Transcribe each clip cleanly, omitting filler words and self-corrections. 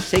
Say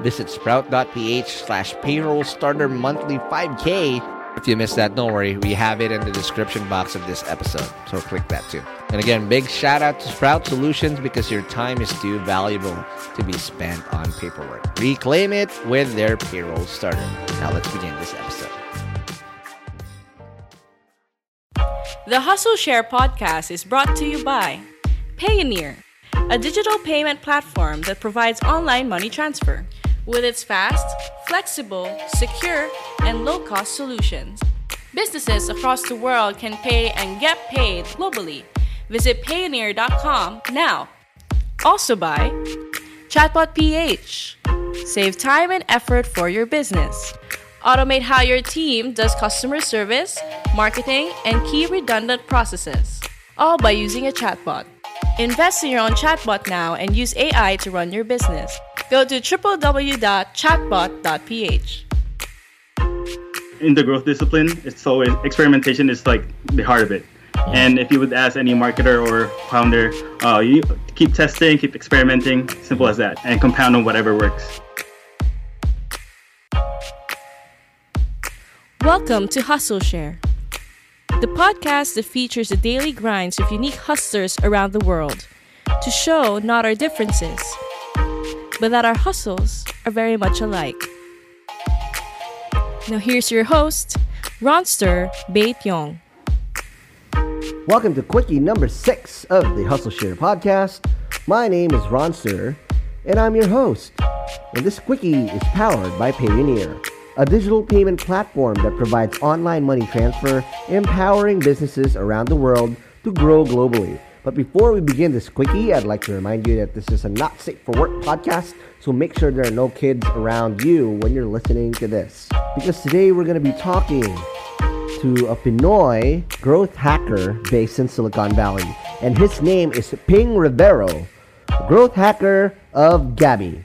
Visit sprout.ph/payroll-starter-monthly-5K. If you missed that, don't worry. We have it in the description box of this episode, so click that too. And again, big shout out to Sprout Solutions, because your time is too valuable to be spent on paperwork. Reclaim it with their Payroll Starter. Now let's begin this episode. The Hustle Share podcast is brought to you by Payoneer, a digital payment platform that provides online money transfer with its fast, flexible, secure, and low-cost solutions. Businesses across the world can pay and get paid globally. Visit Payoneer.com now. Also by Chatbot.ph. Save time and effort for your business. Automate how your team does customer service, marketing, and key redundant processes, all by using a chatbot. Invest in your own chatbot now and use AI to run your business. Go to www.chatbot.ph. In the growth discipline, it's always experimentation is like the heart of it. And if you would ask any marketer or founder, you keep testing, keep experimenting, simple as that, and compound on whatever works. Welcome to Hustle Share, the podcast that features the daily grinds of unique hustlers around the world to show not our differences, but that our hustles are very much alike. Now here's your host, Ronster Bae Pyong. Welcome to Quickie number 6 of the Hustle Share podcast. My name is Ronster, and I'm your host. And this Quickie is powered by Payoneer, a digital payment platform that provides online money transfer, empowering businesses around the world to grow globally. But before we begin this quickie, I'd like to remind you that this is a Not Safe for Work podcast, so make sure there are no kids around you when you're listening to this. Because today we're going to be talking to a Pinoy growth hacker based in Silicon Valley. And his name is Ping Rivero, growth hacker of Gabby.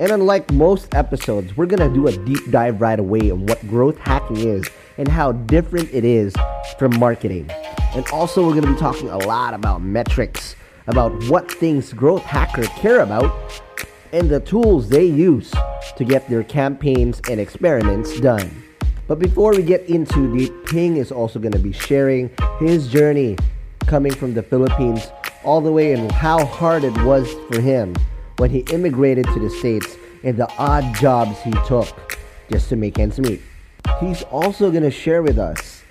And unlike most episodes, we're going to do a deep dive right away on what growth hacking is and how different it is from marketing. And also, we're going to be talking a lot about metrics, about what things growth hackers care about, and the tools they use to get their campaigns and experiments done. But before we get into deep, Ping is also going to be sharing his journey coming from the Philippines all the way and how hard it was for him when he immigrated to the States and the odd jobs he took just to make ends meet. He's also going to share with us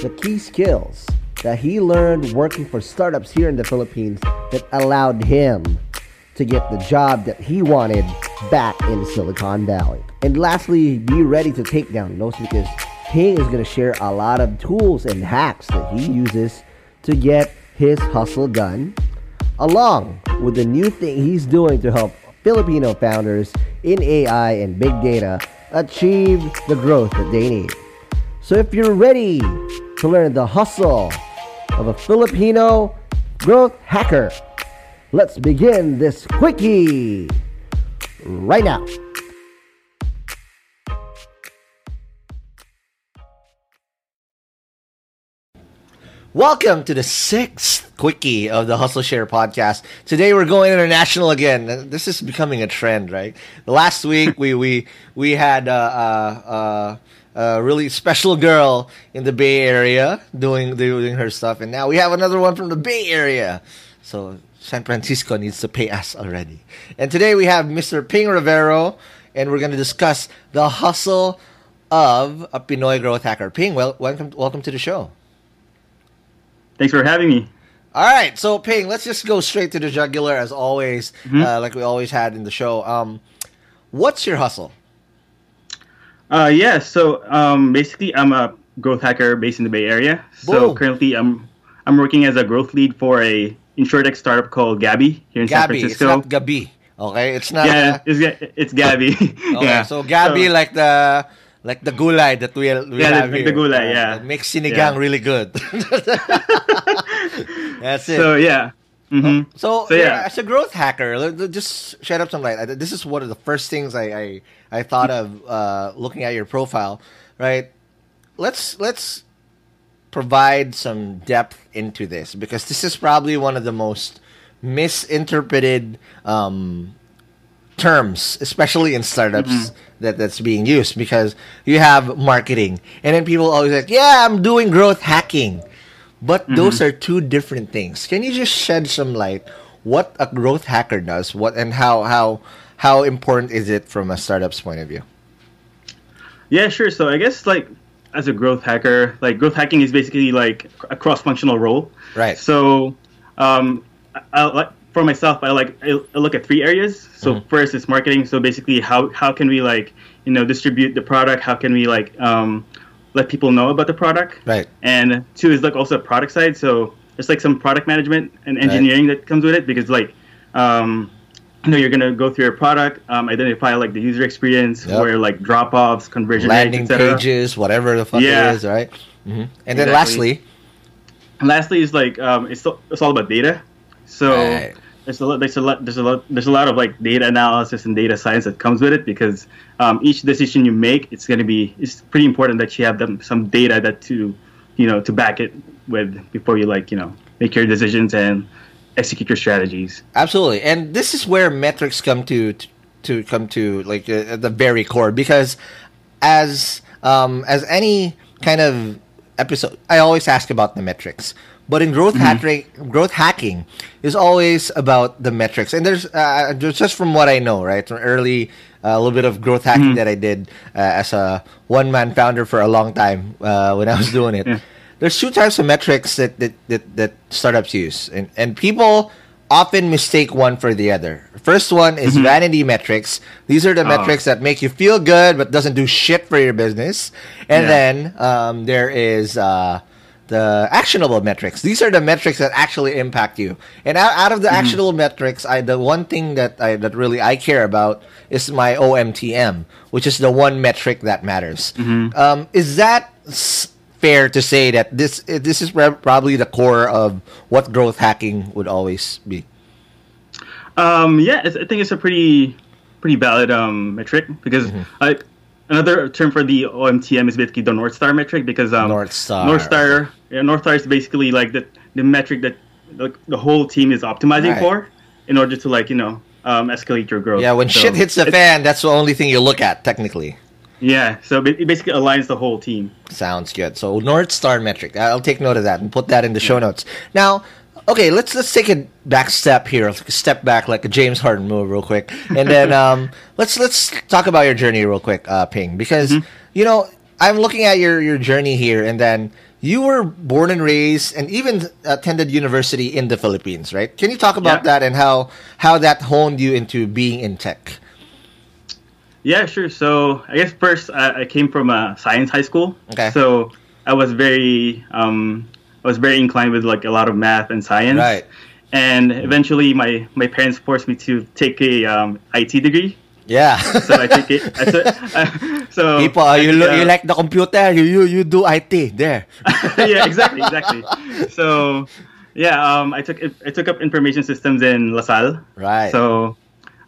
the key skills that he learned working for startups here in the Philippines that allowed him to get the job that he wanted back in Silicon Valley. And lastly, be ready to take down notes, because Ping is going to share a lot of tools and hacks that he uses to get his hustle done, along with the new thing he's doing to help Filipino founders in AI and big data achieve the growth that they need. So if you're ready to learn the hustle of a Filipino growth hacker, let's begin this quickie right now. Welcome to the 6th quickie of the Hustle Share podcast. Today we're going international again. This is becoming a trend, right? Last week we had a really special girl in the Bay Area doing her stuff, and now we have another one from the Bay Area. So San Francisco needs to pay us already. And today we have Mr. Ping Rivero, and we're going to discuss the hustle of a Pinoy growth hacker. Ping, well, welcome to the show. Thanks for having me. All right. So, Ping, let's just go straight to the jugular as always, like we always had in the show. What's your hustle? So basically I'm a growth hacker based in the Bay Area. Boom. So currently I'm working as a growth lead for a insurtech startup called Gabby here in San Francisco. It's not Gabby. Okay? It's not. Yeah, it's Gabby. Okay, yeah. So Gabby, like the gulay that we'll have here. The gulay, yeah. That makes sinigang really good. That's it. So, yeah. Mm-hmm. So, as a growth hacker, just shed up some light. This is one of the first things I thought of looking at your profile, right? Let's provide some depth into this, because this is probably one of the most misinterpreted terms, especially in startups, that's being used, because you have marketing and then people always like, yeah, I'm doing growth hacking. But those are two different things. Can you just shed some light what a growth hacker does, and how important is it from a startup's point of view? Yeah, sure. So I guess as a growth hacker, growth hacking is basically a cross-functional role. Right. So for myself, I look at three areas. So first is marketing. So basically how can we distribute the product? How can we let people know about the product? Right. And two is also product side. So there's some product management and engineering that comes with it, because you're going to go through your product, identify the user experience, where drop-offs, conversion landing rates, etc. pages, whatever the fuck it is, right? Mm-hmm. And then lastly is it's all about data. So there's a lot of data analysis and data science that comes with it, because each decision you make, it's pretty important that you have some data that to back it with before you make your decisions and execute your strategies. Absolutely. And this is where metrics come to at the very core, because as any kind of episode, I always ask about the metrics. But in growth hacking is always about the metrics. And there's just from what I know, right, from early a little bit of growth hacking that I did as a one-man founder for a long time when I was doing it. Yeah. There's two types of metrics that startups use, and people often mistake one for the other. First one is vanity metrics. These are the metrics that make you feel good but doesn't do shit for your business. And then there is the actionable metrics. These are the metrics that actually impact you. And out of the actionable metrics, the one thing that really I care about is my OMTM, which is the one metric that matters. Is that fair to say that this is probably the core of what growth hacking would always be? I think it's a pretty valid metric, because another term for the OMTM is basically the North Star metric, because North Star is basically the metric that the whole team is optimizing for in order to escalate your growth. Yeah, when shit hits the fan, that's the only thing you look at technically. Yeah, so it basically aligns the whole team. Sounds good. So North Star metric, I'll take note of that and put that in the show notes. Now, okay, let's take a back step here, like a James Harden move, real quick, and then let's talk about your journey real quick, Ping, because I'm looking at your journey here, and then you were born and raised, and even attended university in the Philippines, right? Can you talk about that and how that honed you into being in tech? Yeah, sure. So I guess first I came from a science high school, so I was very inclined with a lot of math and science. Right. And eventually my parents forced me to take a IT degree. Yeah. So I think it. So people, you like the computer. You do IT there. Yeah, exactly. So yeah, I took up information systems in La Salle. Right. So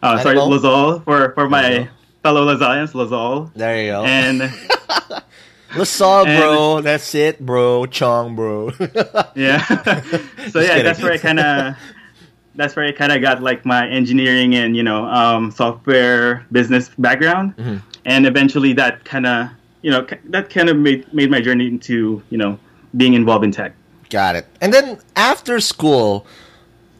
Lozol for my fellow Lazalians, Lozol. There you go. And Lozol, bro. That's it, bro. Chong, bro. Yeah. So yeah, that's where I kind of. That's where I kind of got like my engineering and software business background, mm-hmm. and eventually that kind of made my journey into being involved in tech. Got it. And then after school,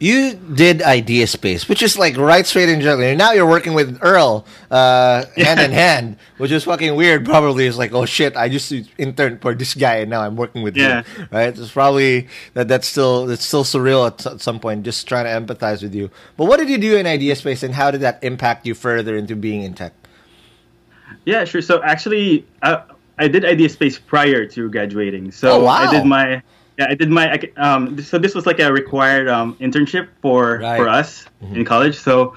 you did IdeaSpace, which is like right straight in juggling. Now you're working with Earl hand in hand, which is fucking weird. Probably it's like, oh shit, I just interned for this guy and now I'm working with him. Right? It's probably that's still surreal at some point. Just trying to empathize with you. But what did you do in IdeaSpace, and how did that impact you further into being in tech? Yeah, sure. So actually, I did IdeaSpace prior to graduating. So I did my. Yeah, I did my so this was like a required internship for us mm-hmm. in college. So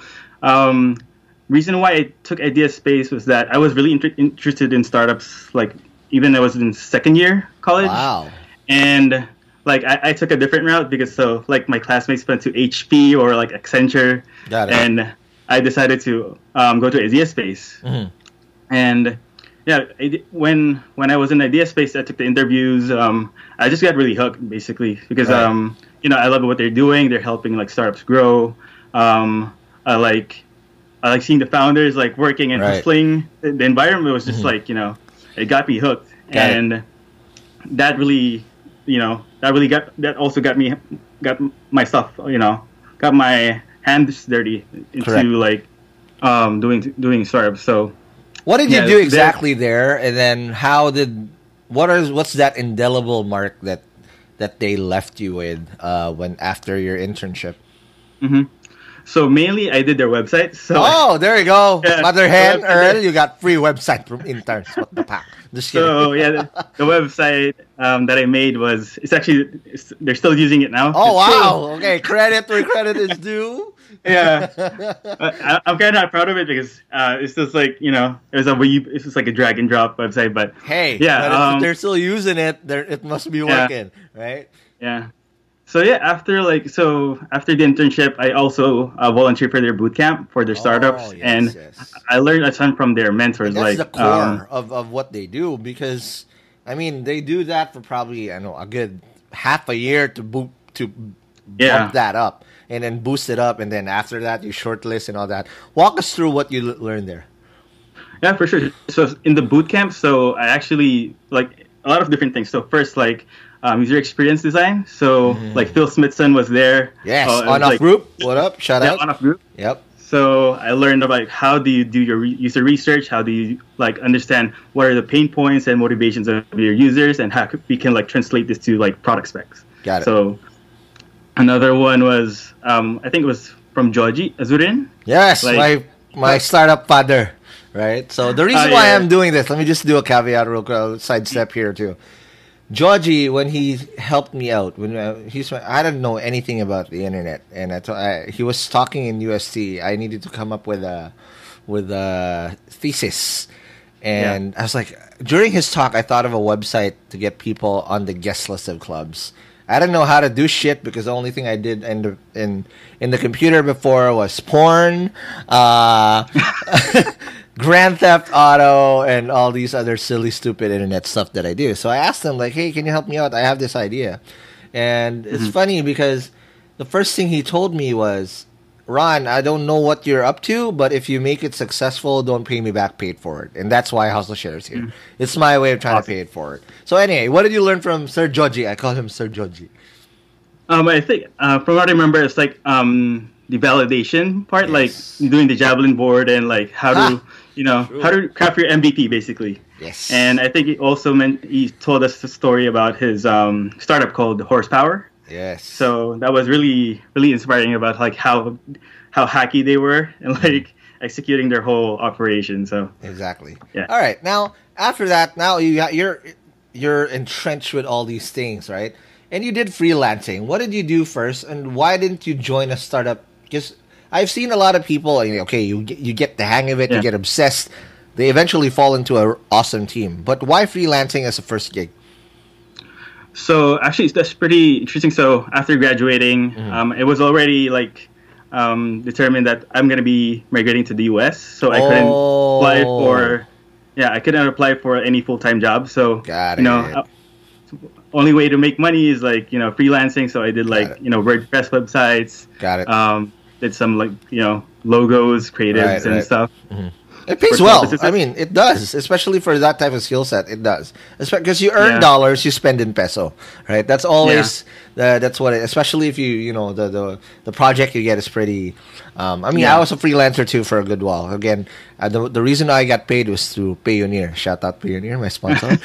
reason why I took IdeaSpace was that I was really interested in startups, like even I was in second year college. Wow. And like I took a different route because like my classmates went to HP or like Accenture. Got it. And I decided to go to IdeaSpace. Mm-hmm. And yeah, when I was in IdeaSpace, I took the interviews. I just got really hooked, basically, because I love what they're doing. They're helping like startups grow. I like seeing the founders like working and hustling. The environment was just mm-hmm. It got me hooked, that really got my hands dirty into doing startups. So. What did you do exactly there, and then what's that indelible mark that they left you with when after your internship? Mm-hmm. So mainly, I did their website. So there you go, motherhead Earl, you got free website from interns. What the fuck? So yeah, the website that I made was they're still using it now. Oh wow! Okay, credit where credit is due. Yeah, I'm kind of not proud of it because it's just like it's just like a drag and drop website. But hey, yeah, but if they're still using it. It must be working, right? Yeah. So yeah, after the internship, I also volunteered for their bootcamp for their startups, and I learned a ton from their mentors. And that's the core of what they do, because I mean they do that for probably a good half a year to bump that up. And then boost it up, and then after that, you shortlist and all that. Walk us through what you learned there. Yeah, for sure. So in the bootcamp, I actually like a lot of different things. So first, user experience design. So Phil Smithson was there. Yes, on-off group. What up? Shout out. On-off group. Yep. So I learned about how do you do your user research? How do you understand what are the pain points and motivations of your users, and how we can translate this to product specs. Got it. So. Another one was, I think it was from Georgie Azurin. Yes, my startup father, right? So the reason why I'm doing this, let me just do a caveat real quick, sidestep here too. Georgie, when he helped me out, I didn't know anything about the internet, and he was talking in USC. I needed to come up with a thesis, and I was like, during his talk, I thought of a website to get people on the guest list of clubs. I didn't know how to do shit because the only thing I did in the computer before was porn, Grand Theft Auto, and all these other silly, stupid internet stuff that I do. So I asked them, hey, can you help me out? I have this idea. And it's funny because the first thing he told me was, Ron, I don't know what you're up to, but if you make it successful, don't pay me back, pay it forward. And that's why Hustle Shares here. Mm. It's my way of trying to pay it forward. So anyway, what did you learn from Sir Georgie? I call him Sir Georgie. I think, from what I remember, it's the validation part, doing the javelin board and how to craft your MVP, basically. Yes. And I think he also he told us the story about his startup called Horsepower. Yes. So that was really, really inspiring about how hacky they were and executing their whole operation. So exactly. Yeah. All right. Now after that, you're entrenched with all these things, right? And you did freelancing. What did you do first, and why didn't you join a startup? Because I've seen a lot of people, okay, you get the hang of it, you get obsessed. They eventually fall into an awesome team. But why freelancing as a first gig? So actually, that's pretty interesting. So after graduating, it was already like determined that I'm going to be migrating to the US. So I couldn't apply for, I couldn't apply for any full-time job. So, only way to make money is like, freelancing. So I did WordPress websites. Got it. Did some logos, creatives and stuff. It pays well. I mean, it does, especially for that type of skill set. It does, because you earn dollars, you spend in peso, right? That's always that's what. Especially if the project you get is pretty. I was a freelancer too for a good while. Again, the reason I got paid was through Payoneer. Shout out Payoneer, my sponsor.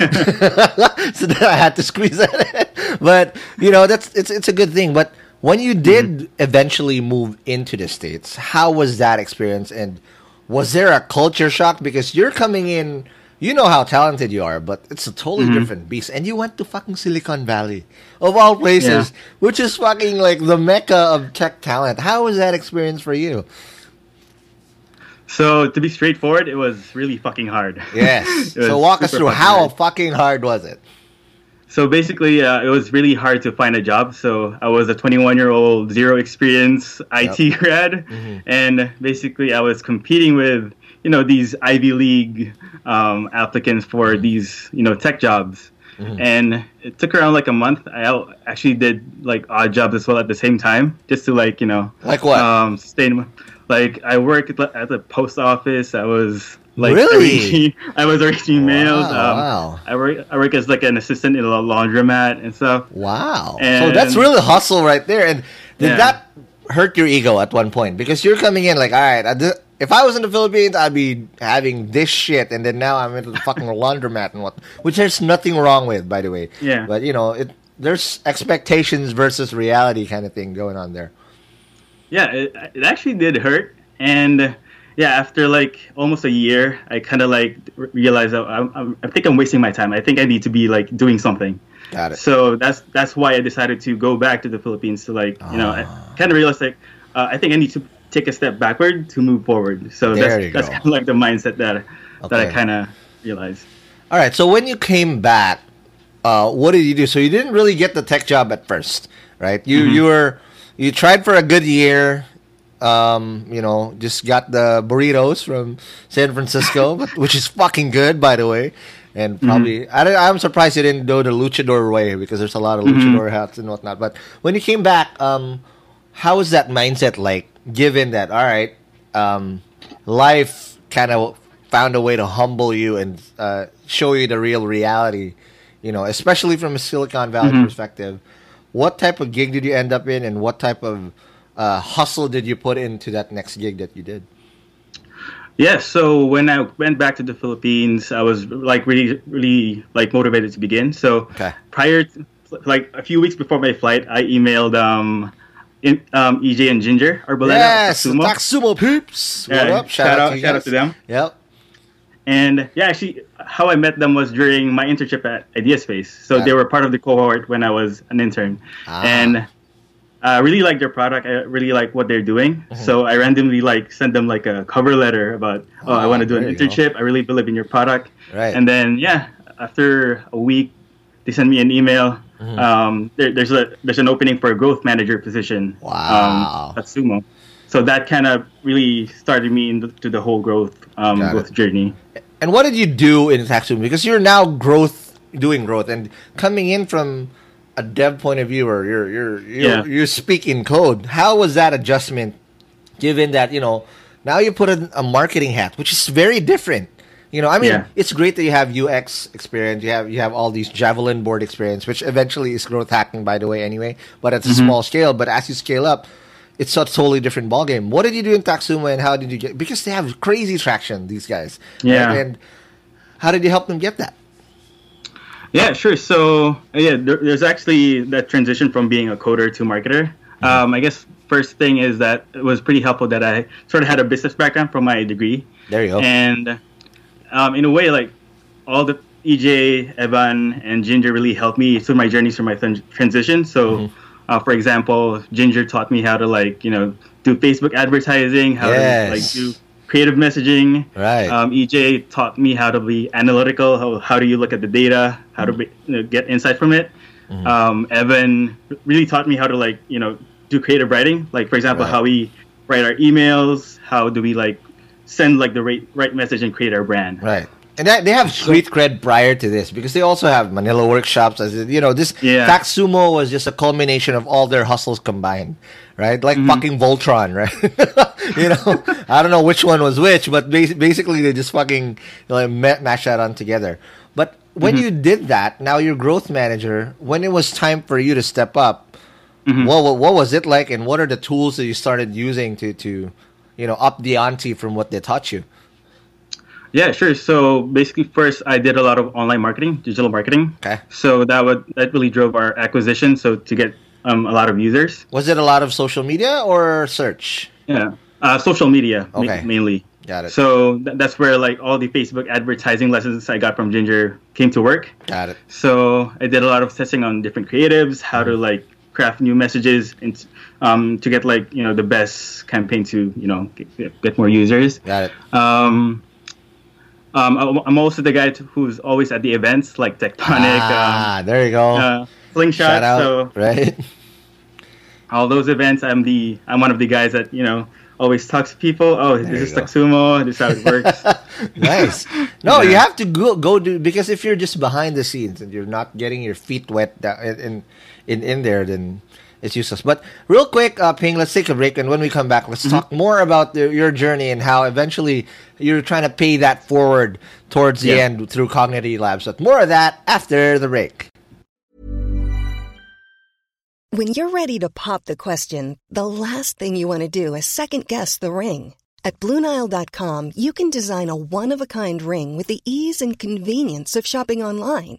So then I had to squeeze that in. But it's a good thing. But when you did eventually move into the States, how was that experience? And was there a culture shock? Because you're coming in, you know how talented you are, but it's a totally different beast. And you went to fucking Silicon Valley, of all places, which is fucking like the mecca of tech talent. How was that experience for you? So, to be straightforward, it was really fucking hard. Yes. So walk us through how fucking hard was it? So basically, it was really hard to find a job. So I was a 21-year-old, zero experience IT grad. And basically, I was competing with, these Ivy League applicants for these, tech jobs. And it took around like a month. I actually did like odd jobs as well at the same time, just to Like what? Sustain. Like I worked at the post office. I was... I was arranging mails. Wow. I work as like an assistant in a laundromat and stuff. Wow. And so that's really hustle right there. And did that hurt your ego at one point? Because you're coming in like, all right, if I was in the Philippines, I'd be having this shit, and then now I'm into the fucking laundromat and what, which there's nothing wrong with, by the way. Yeah. But there's expectations versus reality kind of thing going on there. Yeah, it actually did hurt, and. Yeah, after like almost a year, I kind of like realized that I think I'm wasting my time. I think I need to be like doing something. Got it. So that's why I decided to go back to the Philippines to I kind of realized I think I need to take a step backward to move forward. So that's kind of like the mindset that I kind of realized. All right. So when you came back, what did you do? So you didn't really get the tech job at first, right? You tried for a good year. Just got the burritos from San Francisco, which is fucking good, by the way. And probably, I'm surprised you didn't go the luchador way, because there's a lot of luchador hats and whatnot. But when you came back, how was that mindset like, given that, all right, life kind of found a way to humble you and show you the real reality, especially from a Silicon Valley perspective. What type of gig did you end up in, and what type of hustle did you put into that next gig that you did? Yeah, so when I went back to the Philippines, I was like really, really like motivated to begin. So prior, like a few weeks before my flight, I emailed EJ and Ginger Arboleta. Yes, Taxumo peeps. What up? Shout out to them. Yep. And yeah, actually, how I met them was during my internship at IdeaSpace. So they were part of the cohort when I was an intern, and. I really like their product. I really like what they're doing. So I randomly like sent them like a cover letter about, I want to do an internship. I really believe in your product. Right. And then after a week, they sent me an email. There's an opening for a growth manager position. Wow. At Sumo. So that kind of really started me into the whole growth journey. And what did you do in Taxumo? Because you're now doing growth, and coming in from a dev point of view, or you speak in code. How was that adjustment? Given that now you put in a marketing hat, which is very different. It's great that you have UX experience. You have all these javelin board experience, which eventually is growth hacking, by the way. Anyway, but it's a small scale. But as you scale up, it's a totally different ballgame. What did you do in Taxumo, and how did you get? Because they have crazy traction, these guys. Yeah. Right? And how did you help them get that? Yeah, sure. So, there's actually that transition from being a coder to marketer. I guess first thing is that it was pretty helpful that I sort of had a business background from my degree. There you go. And in a way, like, all the EJ, Evan, and Ginger really helped me through my journey, through my transition. So, for example, Ginger taught me how to, do Facebook advertising, how to like do creative messaging. Right. EJ taught me how to be analytical. How do you look at the data? How to be, get insight from it. Mm-hmm. Evan really taught me how to like do creative writing. Like for example, how we write our emails. How do we like send like the right message and create our brand. Right. And that, they have street cred prior to this because they also have Manila workshops. As you know, this Taxumo was just a culmination of all their hustles combined, right? Like fucking Voltron, right? You know, I don't know which one was which, but basically they just fucking like mash that on together. But when you did that, now you're growth manager. When it was time for you to step up, what was it like, and what are the tools that you started using to up the ante from what they taught you? Yeah, sure. So basically, first I did a lot of online marketing, digital marketing. Okay. So that really drove our acquisition. So to get a lot of users. Was it a lot of social media or search? Yeah, social media mainly. Got it. So that's where like all the Facebook advertising lessons I got from Ginger came to work. Got it. So I did a lot of testing on different creatives, how to like craft new messages and to get like the best campaign to get more users. Got it. I'm also the guy who's always at the events, like Tectonic. There you go. Slingshot. Shout out, right? All those events, I'm one of the guys that always talks to people. Oh, there this is Taxumo. This is how it works. Nice. No, you have to go do, because if you're just behind the scenes and you're not getting your feet wet in there, then it's useless. But real quick, Ping, let's take a break, and when we come back, let's talk more about your journey and how eventually you're trying to pay that forward towards the end through Cognitive Labs. But more of that after the break. When you're ready to pop the question, the last thing you want to do is second-guess the ring. At BlueNile.com, you can design a one-of-a-kind ring with the ease and convenience of shopping online.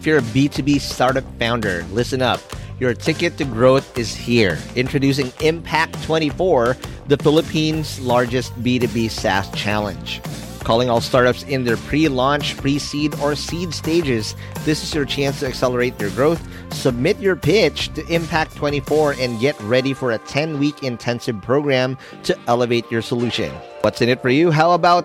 If you're a B2B startup founder, listen up. Your ticket to growth is here. Introducing Impact 24, the Philippines' largest B2B SaaS challenge. Calling all startups in their pre-launch, pre-seed, or seed stages, this is your chance to accelerate your growth. Submit your pitch to Impact 24 and get ready for a 10-week intensive program to elevate your solution. What's in it for you? How about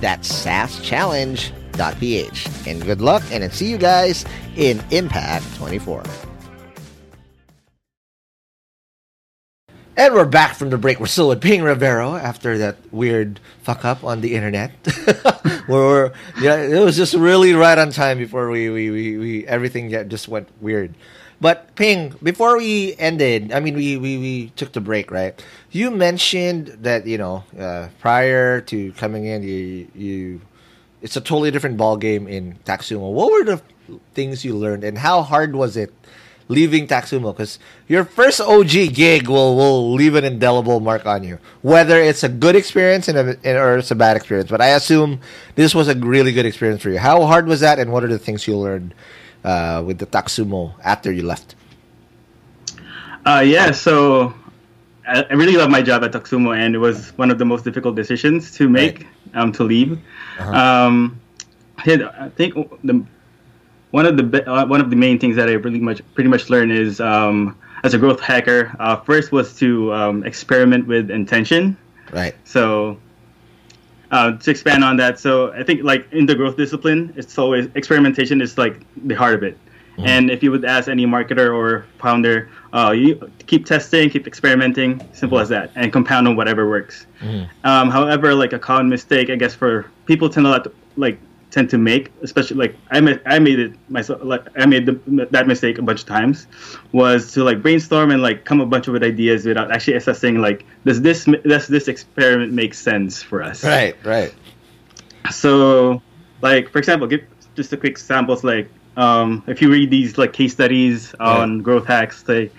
That's saschallenge.ph. And good luck, and I'll see you guys in Impact 24. And we're back from the break. We're still with Ping Rivero after that weird fuck-up on the internet. It was just really right on time before we everything just went weird. But Ping, before we ended, I mean, we took the break, right? You mentioned that, prior to coming in, you it's a totally different ballgame in Taxumo. What were the things you learned, and how hard was it leaving Taxumo? Because your first OG gig will leave an indelible mark on you, whether it's a good experience or it's a bad experience. But I assume this was a really good experience for you. How hard was that, and what are the things you learned with the Taxumo after you left? So I really love my job at Taxumo, and it was one of the most difficult decisions to make, to leave. I think one of the main things that I pretty much learned is as a growth hacker, first was to experiment with intention. Right. So to expand on that, so I think like in the growth discipline, it's always experimentation is like the heart of it. Mm-hmm. And if you would ask any marketer or founder, you keep testing, keep experimenting, simple as that, and compound on whatever works. Mm-hmm. However, like a common mistake, I guess, for people tend to make, especially like I made it myself, like I made that mistake a bunch of times, was to like brainstorm and like come a bunch of ideas without actually assessing like does this experiment make sense for us? Right. So, like for example, give just a quick samples like. If you read these like case studies on growth hacks, like,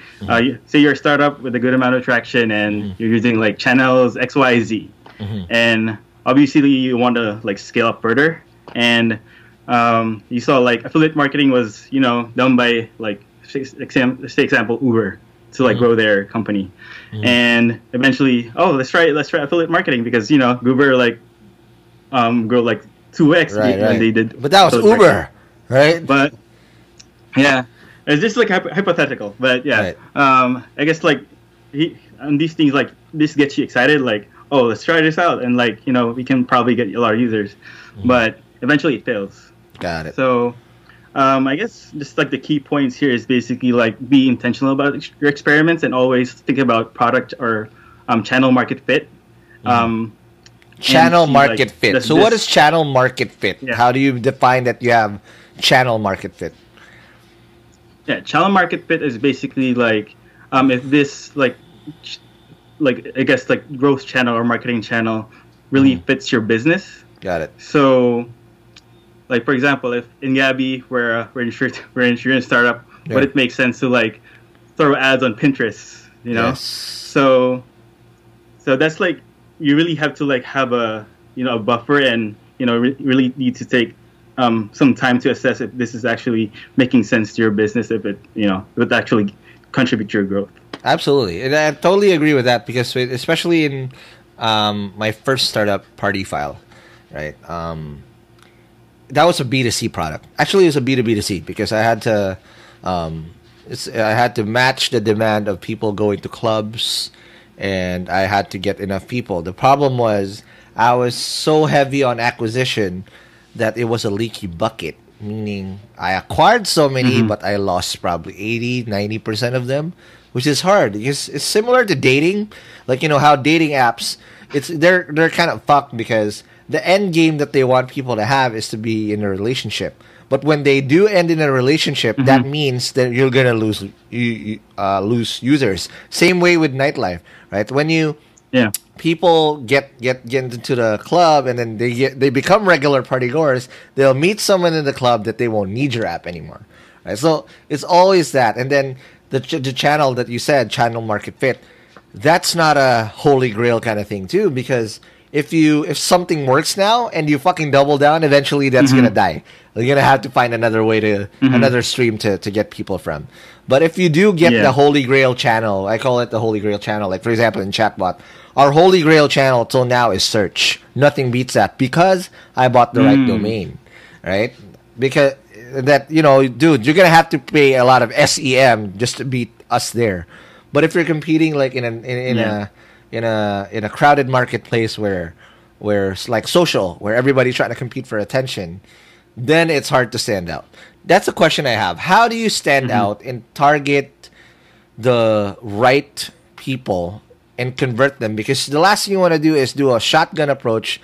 say you're a startup with a good amount of traction and you're using like channels X, Y, Z, and obviously you want to like scale up further. And you saw like affiliate marketing was done by like say example Uber to like grow their company, and eventually let's try affiliate marketing because Uber like grow like 2x right. They did, but that was Uber. Marketing. Right, but yeah, it's just like hypothetical. But yeah, right. I guess like these things like this gets you excited. Like, oh, let's try this out, and like we can probably get a lot of users, but eventually it fails. Got it. So, I guess just like the key points here is basically like be intentional about your experiments and always think about product or channel market fit. Channel market fit. So, what is channel market fit? Yeah. How do you define that you have channel market fit? Yeah, channel market fit is basically like if this like I guess like growth channel or marketing channel really fits your business. Got it. So, like for example, if in Gabby we're an insurance startup, but it makes sense to like throw ads on Pinterest, Yes. So that's like. You really have to like have a a buffer and really need to take some time to assess if this is actually making sense to your business, if it would actually contribute to your growth. Absolutely, and I totally agree with that because especially in my first startup, Party File, right? That was a B2C product. Actually, it was a B2B2C because I had to match the demand of people going to clubs. And I had to get enough people. The problem was I was so heavy on acquisition that it was a leaky bucket, meaning I acquired so many, but I lost probably 80-90% of them, which is hard. It's similar to dating, like how dating apps, they're kind of fucked because the end game that they want people to have is to be in a relationship. But when they do end in a relationship, that means that you're gonna lose users. Same way with nightlife, right? When people get into the club and then they become regular partygoers, they'll meet someone in the club that they won't need your app anymore. Right? So it's always that. And then the channel that you said, channel market fit, that's not a holy grail kind of thing too, because if something works now and you fucking double down, eventually that's gonna die. You're gonna have to find another way to another stream to get people from. But if you do get the holy grail channel, I call it the holy grail channel. Like for example in Chatbot, our holy grail channel till now is search. Nothing beats that because I bought the right domain, right? Because that dude, you're gonna have to pay a lot of SEM just to beat us there. But if you're competing like in a crowded marketplace where it's like social, where everybody's trying to compete for attention, then it's hard to stand out. That's a question I have. How do you stand out and target the right people and convert them? Because the last thing you want to do is do a shotgun approach,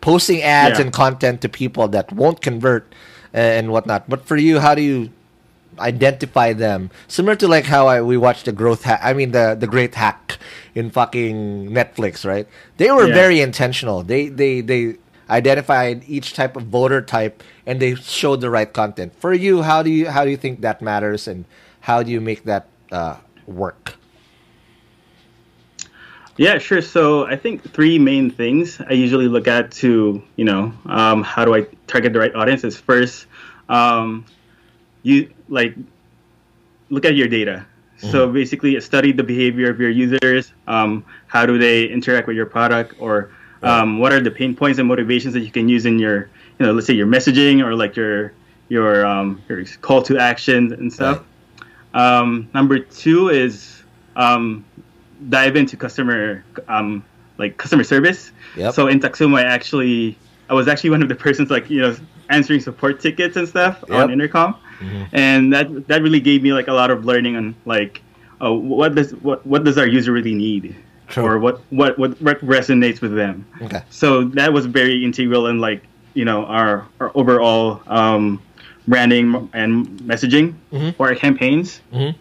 posting ads and content to people that won't convert and whatnot. But for you, how do you identify them? Similar to like how we watched the growth hack, I mean the great hack in fucking Netflix, right? They were very intentional. They identified each type of voter type and they showed the right content. For you, how do you think that matters and how do you make that work? Yeah, sure. So I think three main things I usually look at to how do I target the right audience is first, you like look at your data. So basically study the behavior of your users. How do they interact with your product, or what are the pain points and motivations that you can use in your you know, let's say your messaging or like your call to action and stuff. Right. Number two is dive into customer like customer service. Yep. So in Taxumo, I was actually one of the persons like, you know, answering support tickets and stuff on Intercom. Mm-hmm. And that really gave me like a lot of learning on like what does our user really need. True. Or what resonates with them. Okay. So that was very integral in like, you know, our overall branding and messaging for our campaigns. Mm-hmm.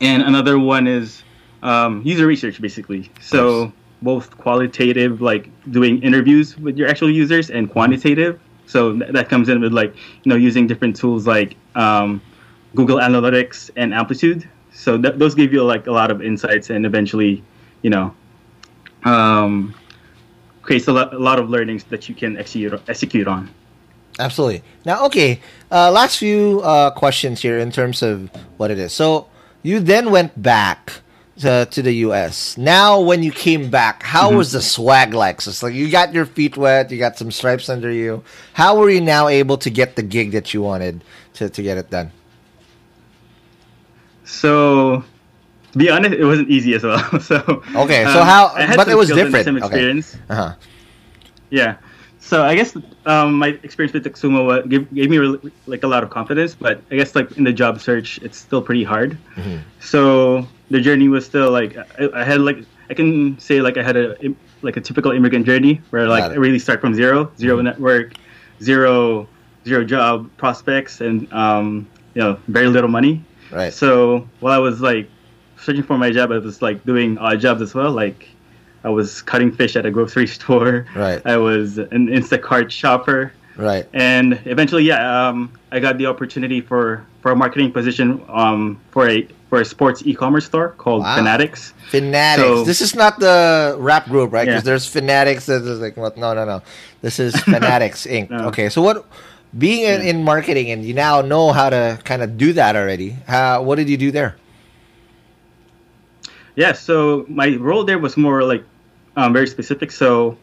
And another one is user research, basically. So both qualitative, like doing interviews with your actual users, and quantitative. So that comes in with like, you know, using different tools like Google Analytics and Amplitude. So those give you like a lot of insights, and eventually, you know, creates a lot of learnings that you can execute on. Absolutely. Now, okay, last few questions here in terms of what it is. So you then went back to the U.S. Now, when you came back, how was the swag like? So it's like you got your feet wet, you got some stripes under you. How were you now able to get the gig that you wanted to get it done? So, to be honest, it wasn't easy as well. So how? But it was different. Some experience. Okay. Uh-huh. Yeah. So I guess my experience with Taxumo gave me really, like a lot of confidence, but I guess like in the job search, it's still pretty hard. Mm-hmm. So the journey was still like I had a typical immigrant journey where like I really start from zero network, zero job prospects, and you know, very little money. Right. So while I was like searching for my job, I was like doing odd jobs as well, like. I was cutting fish at a grocery store. Right. I was an Instacart shopper. Right. And eventually, I got the opportunity for a marketing position for a sports e-commerce store called Fanatics. Fanatics. So, this is not the rap group, right? Because there's Fanatics. There's like what? No. This is Fanatics Inc. No. Okay. So what? Being in marketing, and you now know how to kind of do that already. What did you do there? Yeah, so my role there was more like very specific. So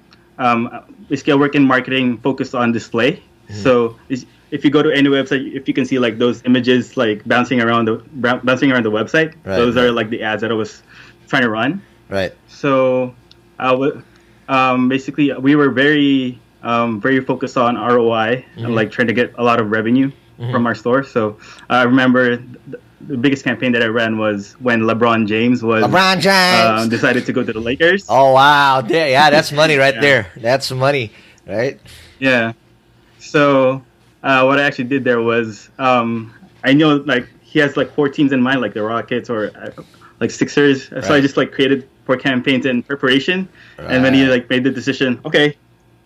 basically, I work in marketing focused on display. Mm-hmm. So if you go to any website, if you can see like those images like bouncing around the website, those are like the ads that I was trying to run. Right. So basically, we were very very focused on ROI and like trying to get a lot of revenue from our store. So I remember. The biggest campaign that I ran was when LeBron James decided to go to the Lakers. Oh, wow. Yeah, that's money right there. That's money, right? Yeah. So what I actually did there was I know like he has like four teams in mind, like the Rockets or like Sixers. Right. So I just like created four campaigns in preparation. Right. And then he like made the decision, okay,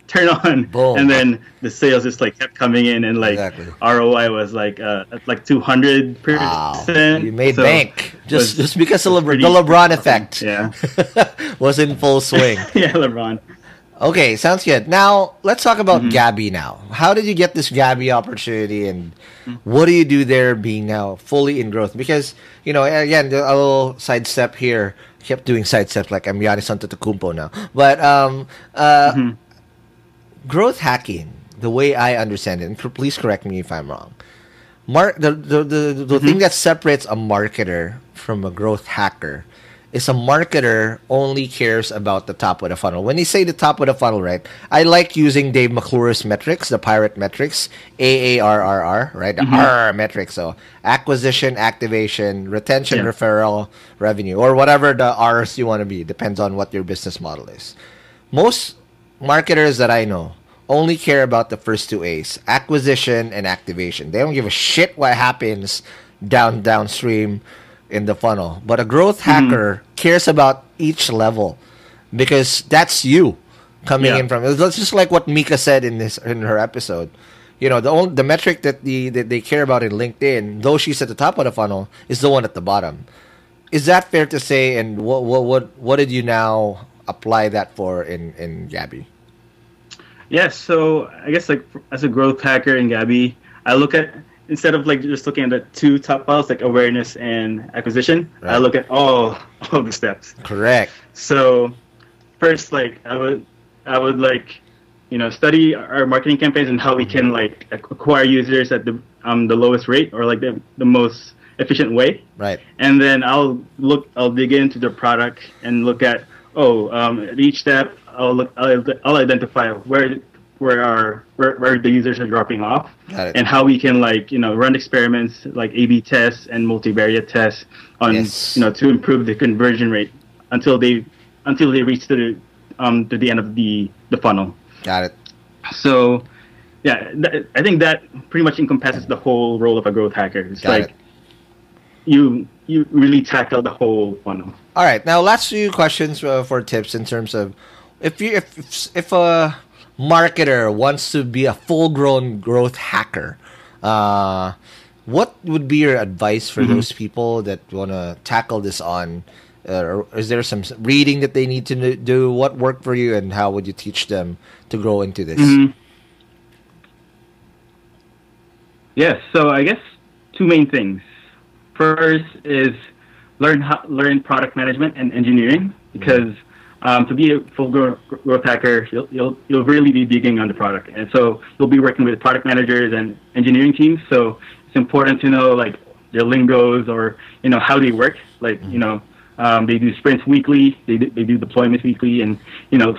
turn on. Boom. And then the sales just like kept coming in, and like ROI was like 200%. You made bank just because of the LeBron effect. Yeah, was in full swing. Yeah, LeBron. Okay, sounds good. Now let's talk about Gabby. Now, how did you get this Gabby opportunity, and what do you do there? Being now fully in growth, because you know, again, a little sidestep here. Kept doing sidesteps like I'm Giannis Antetokounmpo now, but growth hacking, the way I understand it, and please correct me if I'm wrong, the thing that separates a marketer from a growth hacker is a marketer only cares about the top of the funnel. When you say the top of the funnel, right, I like using Dave McClure's metrics, the Pirate Metrics, AARR, right, the RR metrics, so acquisition, activation, retention, referral, revenue, or whatever the R's you want to be, depends on what your business model is. Most marketers that I know only care about the first two A's, acquisition and activation. They don't give a shit what happens downstream in the funnel. But a growth hacker cares about each level, because that's you coming in from. That's just like what Mika said in her episode. You know, the metric that they care about in LinkedIn, though she's at the top of the funnel, is the one at the bottom. Is that fair to say? And what did you now apply that for in Gabby? Yeah, so I guess like as a growth hacker in Gabby, I look at, instead of like just looking at the two top files like awareness and acquisition, I look at all the steps. Correct. So first, like I would like study our marketing campaigns and how we can like acquire users at the lowest rate or like the most efficient way. Right. And then I'll dig into the product and look at at each step I'll identify where the users are dropping off and how we can run experiments like A/B tests and multivariate tests on to improve the conversion rate until they reach to the end of the funnel. Got it. So, I think that pretty much encompasses the whole role of a growth hacker. It's you really tackle the whole funnel. All right. Now, last few questions for tips in terms of if a marketer wants to be a full-grown growth hacker, what would be your advice for those people that want to tackle this on? Is there some reading that they need to do? What worked for you, and how would you teach them to grow into this? Mm-hmm. Yes, so I guess two main things. First is learn product management and engineering, because to be a full growth hacker, you'll really be digging on the product, and so you'll be working with product managers and engineering teams. So it's important to know their lingos or how they work, they do sprints weekly, they do deployments weekly, and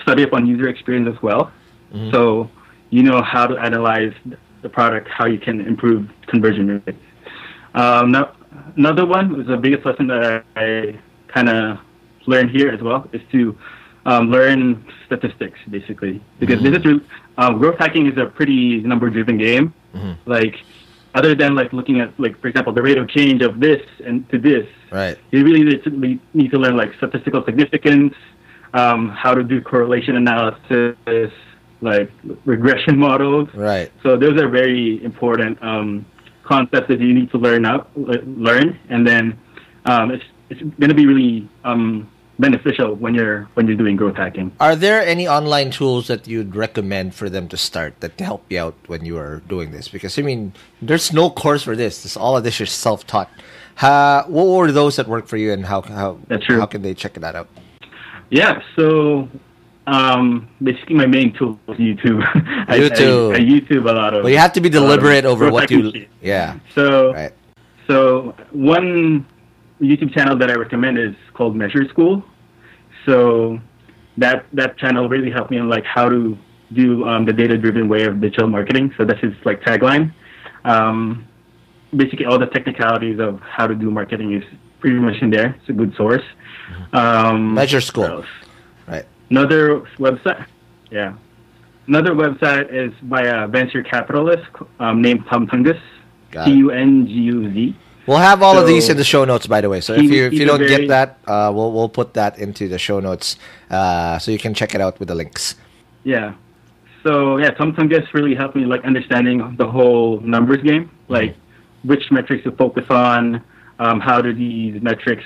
study up on user experience as well. Mm-hmm. So you know how to analyze the product, how you can improve conversion rates. Another one was the biggest lesson that I kind of learned here as well is to learn statistics, basically, because this is growth hacking is a pretty number-driven game. Mm-hmm. Other than looking at for example the rate of change of this and to this, right? You really need to learn statistical significance, how to do correlation analysis, regression models, right? So those are very important concepts that you need to learn, and then it's going to be really beneficial when you're doing growth hacking. Are there any online tools that you'd recommend for them to start that help you out when you are doing this? Because there's no course for this. All of this is self-taught. What were those that work for you, and how can they check that out? Yeah, so basically my main tool is YouTube. I YouTube a lot of. But you have to be deliberate over what you. Shit. Yeah. So right. So one YouTube channel that I recommend is called Measure School. So that channel really helped me on how to do the data-driven way of digital marketing. So that's his tagline. Basically, all the technicalities of how to do marketing is pretty much in there. It's a good source. Measure School, right? Another website is by a venture capitalist named Tom Tungus. Tunguz. We'll have all of these in the show notes, by the way. So if you don't get that, we'll put that into the show notes so you can check it out with the links. Yeah. So Tom Tungus really helped me understanding the whole numbers game, which metrics to focus on, how do these metrics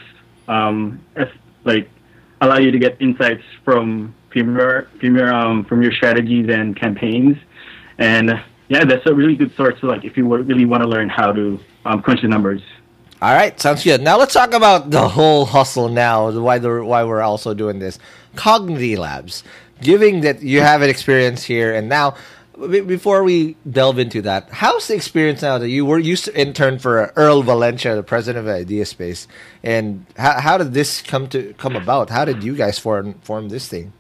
allow you to get insights from your strategies and campaigns, and that's a really good source to if you really want to learn how to crunch the numbers. All right, sounds good. Now let's talk about the whole hustle now, why we're also doing this. Cognitive Labs, given that you have an experience here, and now before we delve into that, how's the experience now that you were used to intern for Earl Valencia, the president of IdeaSpace, and how did this come about? How did you guys form this thing?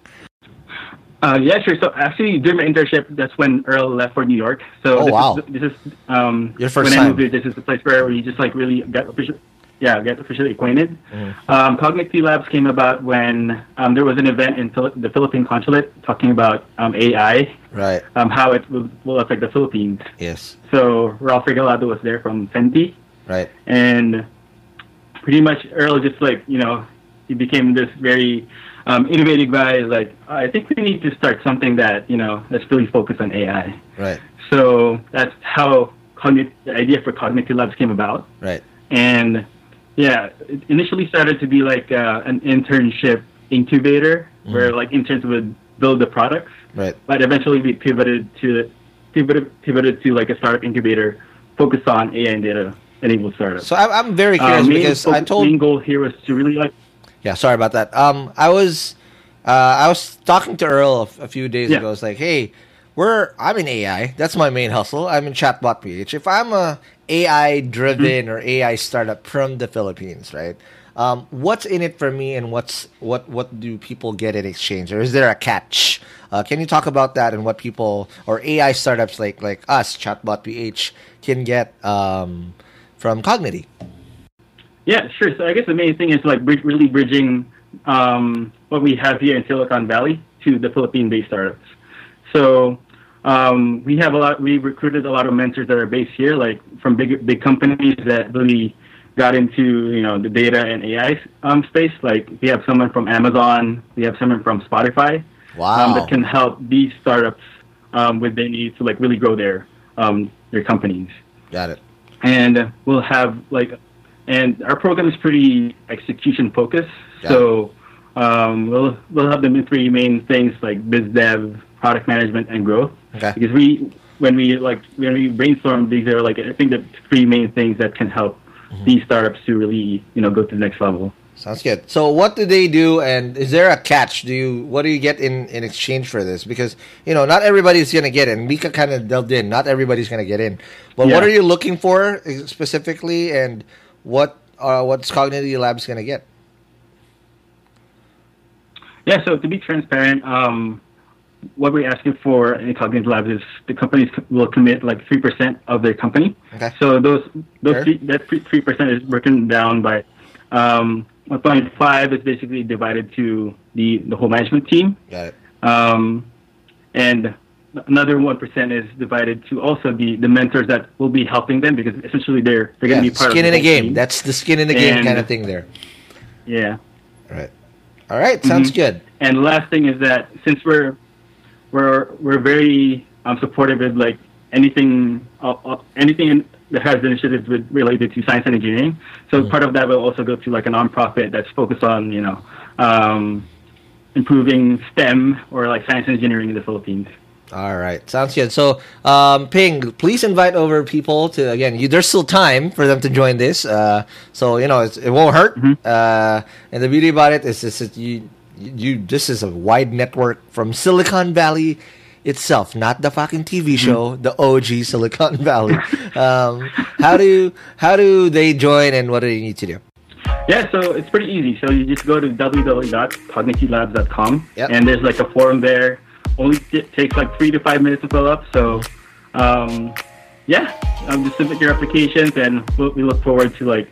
Yeah, sure. So actually, during my internship, that's when Earl left for New York. So this is your first time. I moved here, this is the place where we just really got officially acquainted. Mm-hmm. Cognitive Labs came about when there was an event in the Philippine consulate talking about AI, right? How it will affect the Philippines. Yes. So Ralph Regalado was there from Fenty, right? And pretty much Earl just he became this very innovative guy. I think we need to start something that that's really focused on AI. Right. So that's how the idea for Cognitive Labs came about. Right. And it initially started to be an internship incubator where interns would build the products. Right. But eventually we pivoted to a startup incubator focused on AI and data enabled startups. So I'm very curious because the main goal here was to really Yeah, sorry about that. I was talking to Earl a few days ago. I was like, hey, I'm in AI. That's my main hustle. I'm in Chatbot.ph. If I'm a AI-driven or AI startup from the Philippines, right? What's in it for me, and what do people get in exchange, or is there a catch? Can you talk about that and what people or AI startups like us, Chatbot.ph, can get from Cognity? Yeah, sure. So I guess the main thing is like really bridging what we have here in Silicon Valley to the Philippine-based startups. So we have we recruited a lot of mentors that are based here, like from big companies that really got into, you know, the data and AI space. Like we have someone from Amazon, we have someone from Spotify. Wow. That can help these startups with their needs to like really grow their companies. Got it. And we'll have and our program is pretty execution focused. So we'll have them in three main things like biz dev, product management, and growth. Okay. Because when we brainstorm these are I think the three main things that can help these startups to really, you know, go to the next level. Sounds good. So what do they do, and is there a catch? What do you get in exchange for this? Because, you know, not everybody's going to get in. Mika kind of delved in. Not everybody's going to get in. But what are you looking for specifically, and what's Cognitive Labs going to get? Yeah, so to be transparent, what we're asking for in Cognitive Labs is the companies will commit 3% of their company. Okay. So that 3% is broken down by 1.5 is basically divided to the whole management team. Got it. And another 1% is divided to also the mentors that will be helping them, because essentially they're going to be part of the skin in the game. That's the skin in the game kind of thing there. Yeah. All right. Sounds good. And last thing is that since we're very supportive of anything that has initiatives related to science and engineering. So part of that will also go to a nonprofit that's focused on, you know, improving STEM or science and engineering in the Philippines. All right, sounds good. So, Ping, please invite over people to there's still time for them to join this. So you know it won't hurt. And the beauty about it is this is a wide network from Silicon Valley itself, not the fucking TV show, the OG Silicon Valley. How do they join, and what do they need to do? Yeah, so it's pretty easy. So you just go to www.cognitivelabs.com, and there's a form there. Only takes 3 to 5 minutes to fill up. So just submit your applications, and we look forward to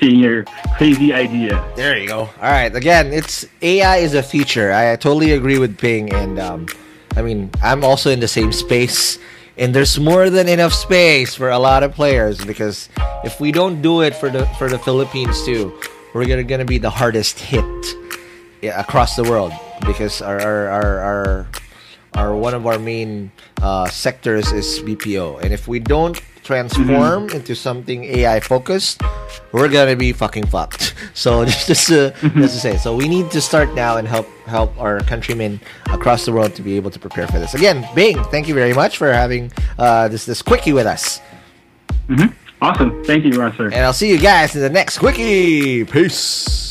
seeing your crazy idea. There you go. All right. Again, it's AI is a feature. I totally agree with Ping, and I'm also in the same space, and there's more than enough space for a lot of players, because if we don't do it for the Philippines too, we're gonna be the hardest hit across the world, because our one of our main sectors is BPO, and if we don't transform into something AI focused, we're gonna be fucking fucked. So just to say, so we need to start now and help our countrymen across the world to be able to prepare for this. Again, Bing, thank you very much for having this quickie with us. Awesome, thank you, Ron, sir. And I'll see you guys in the next quickie. Peace.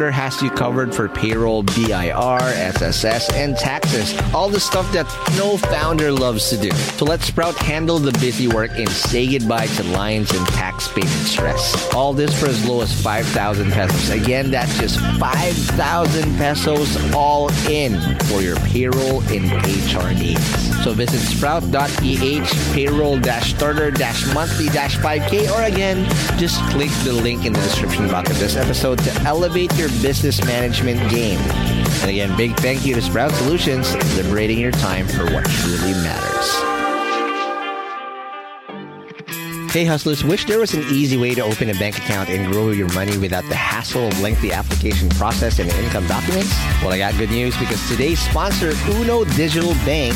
has you covered for payroll, BIR, SSS, and taxes. All the stuff that no founder loves to do. So let Sprout handle the busy work and say goodbye to lines and tax payment stress. All this for as low as 5,000 pesos. Again, that's just 5,000 pesos all in for your payroll and HR needs. So visit sprout.ph payroll-starter-monthly-5k, or again, just click the link in the description box of this episode to elevate your business management game. And again, big thank you to Sprout Solutions, liberating your time for what truly matters. Hey hustlers, wish there was an easy way to open a bank account and grow your money without the hassle of lengthy application process and income documents? Well, I got good news because today's sponsor, Uno Digital Bank,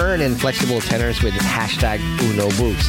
and flexible tenors with hashtag Uno Boost.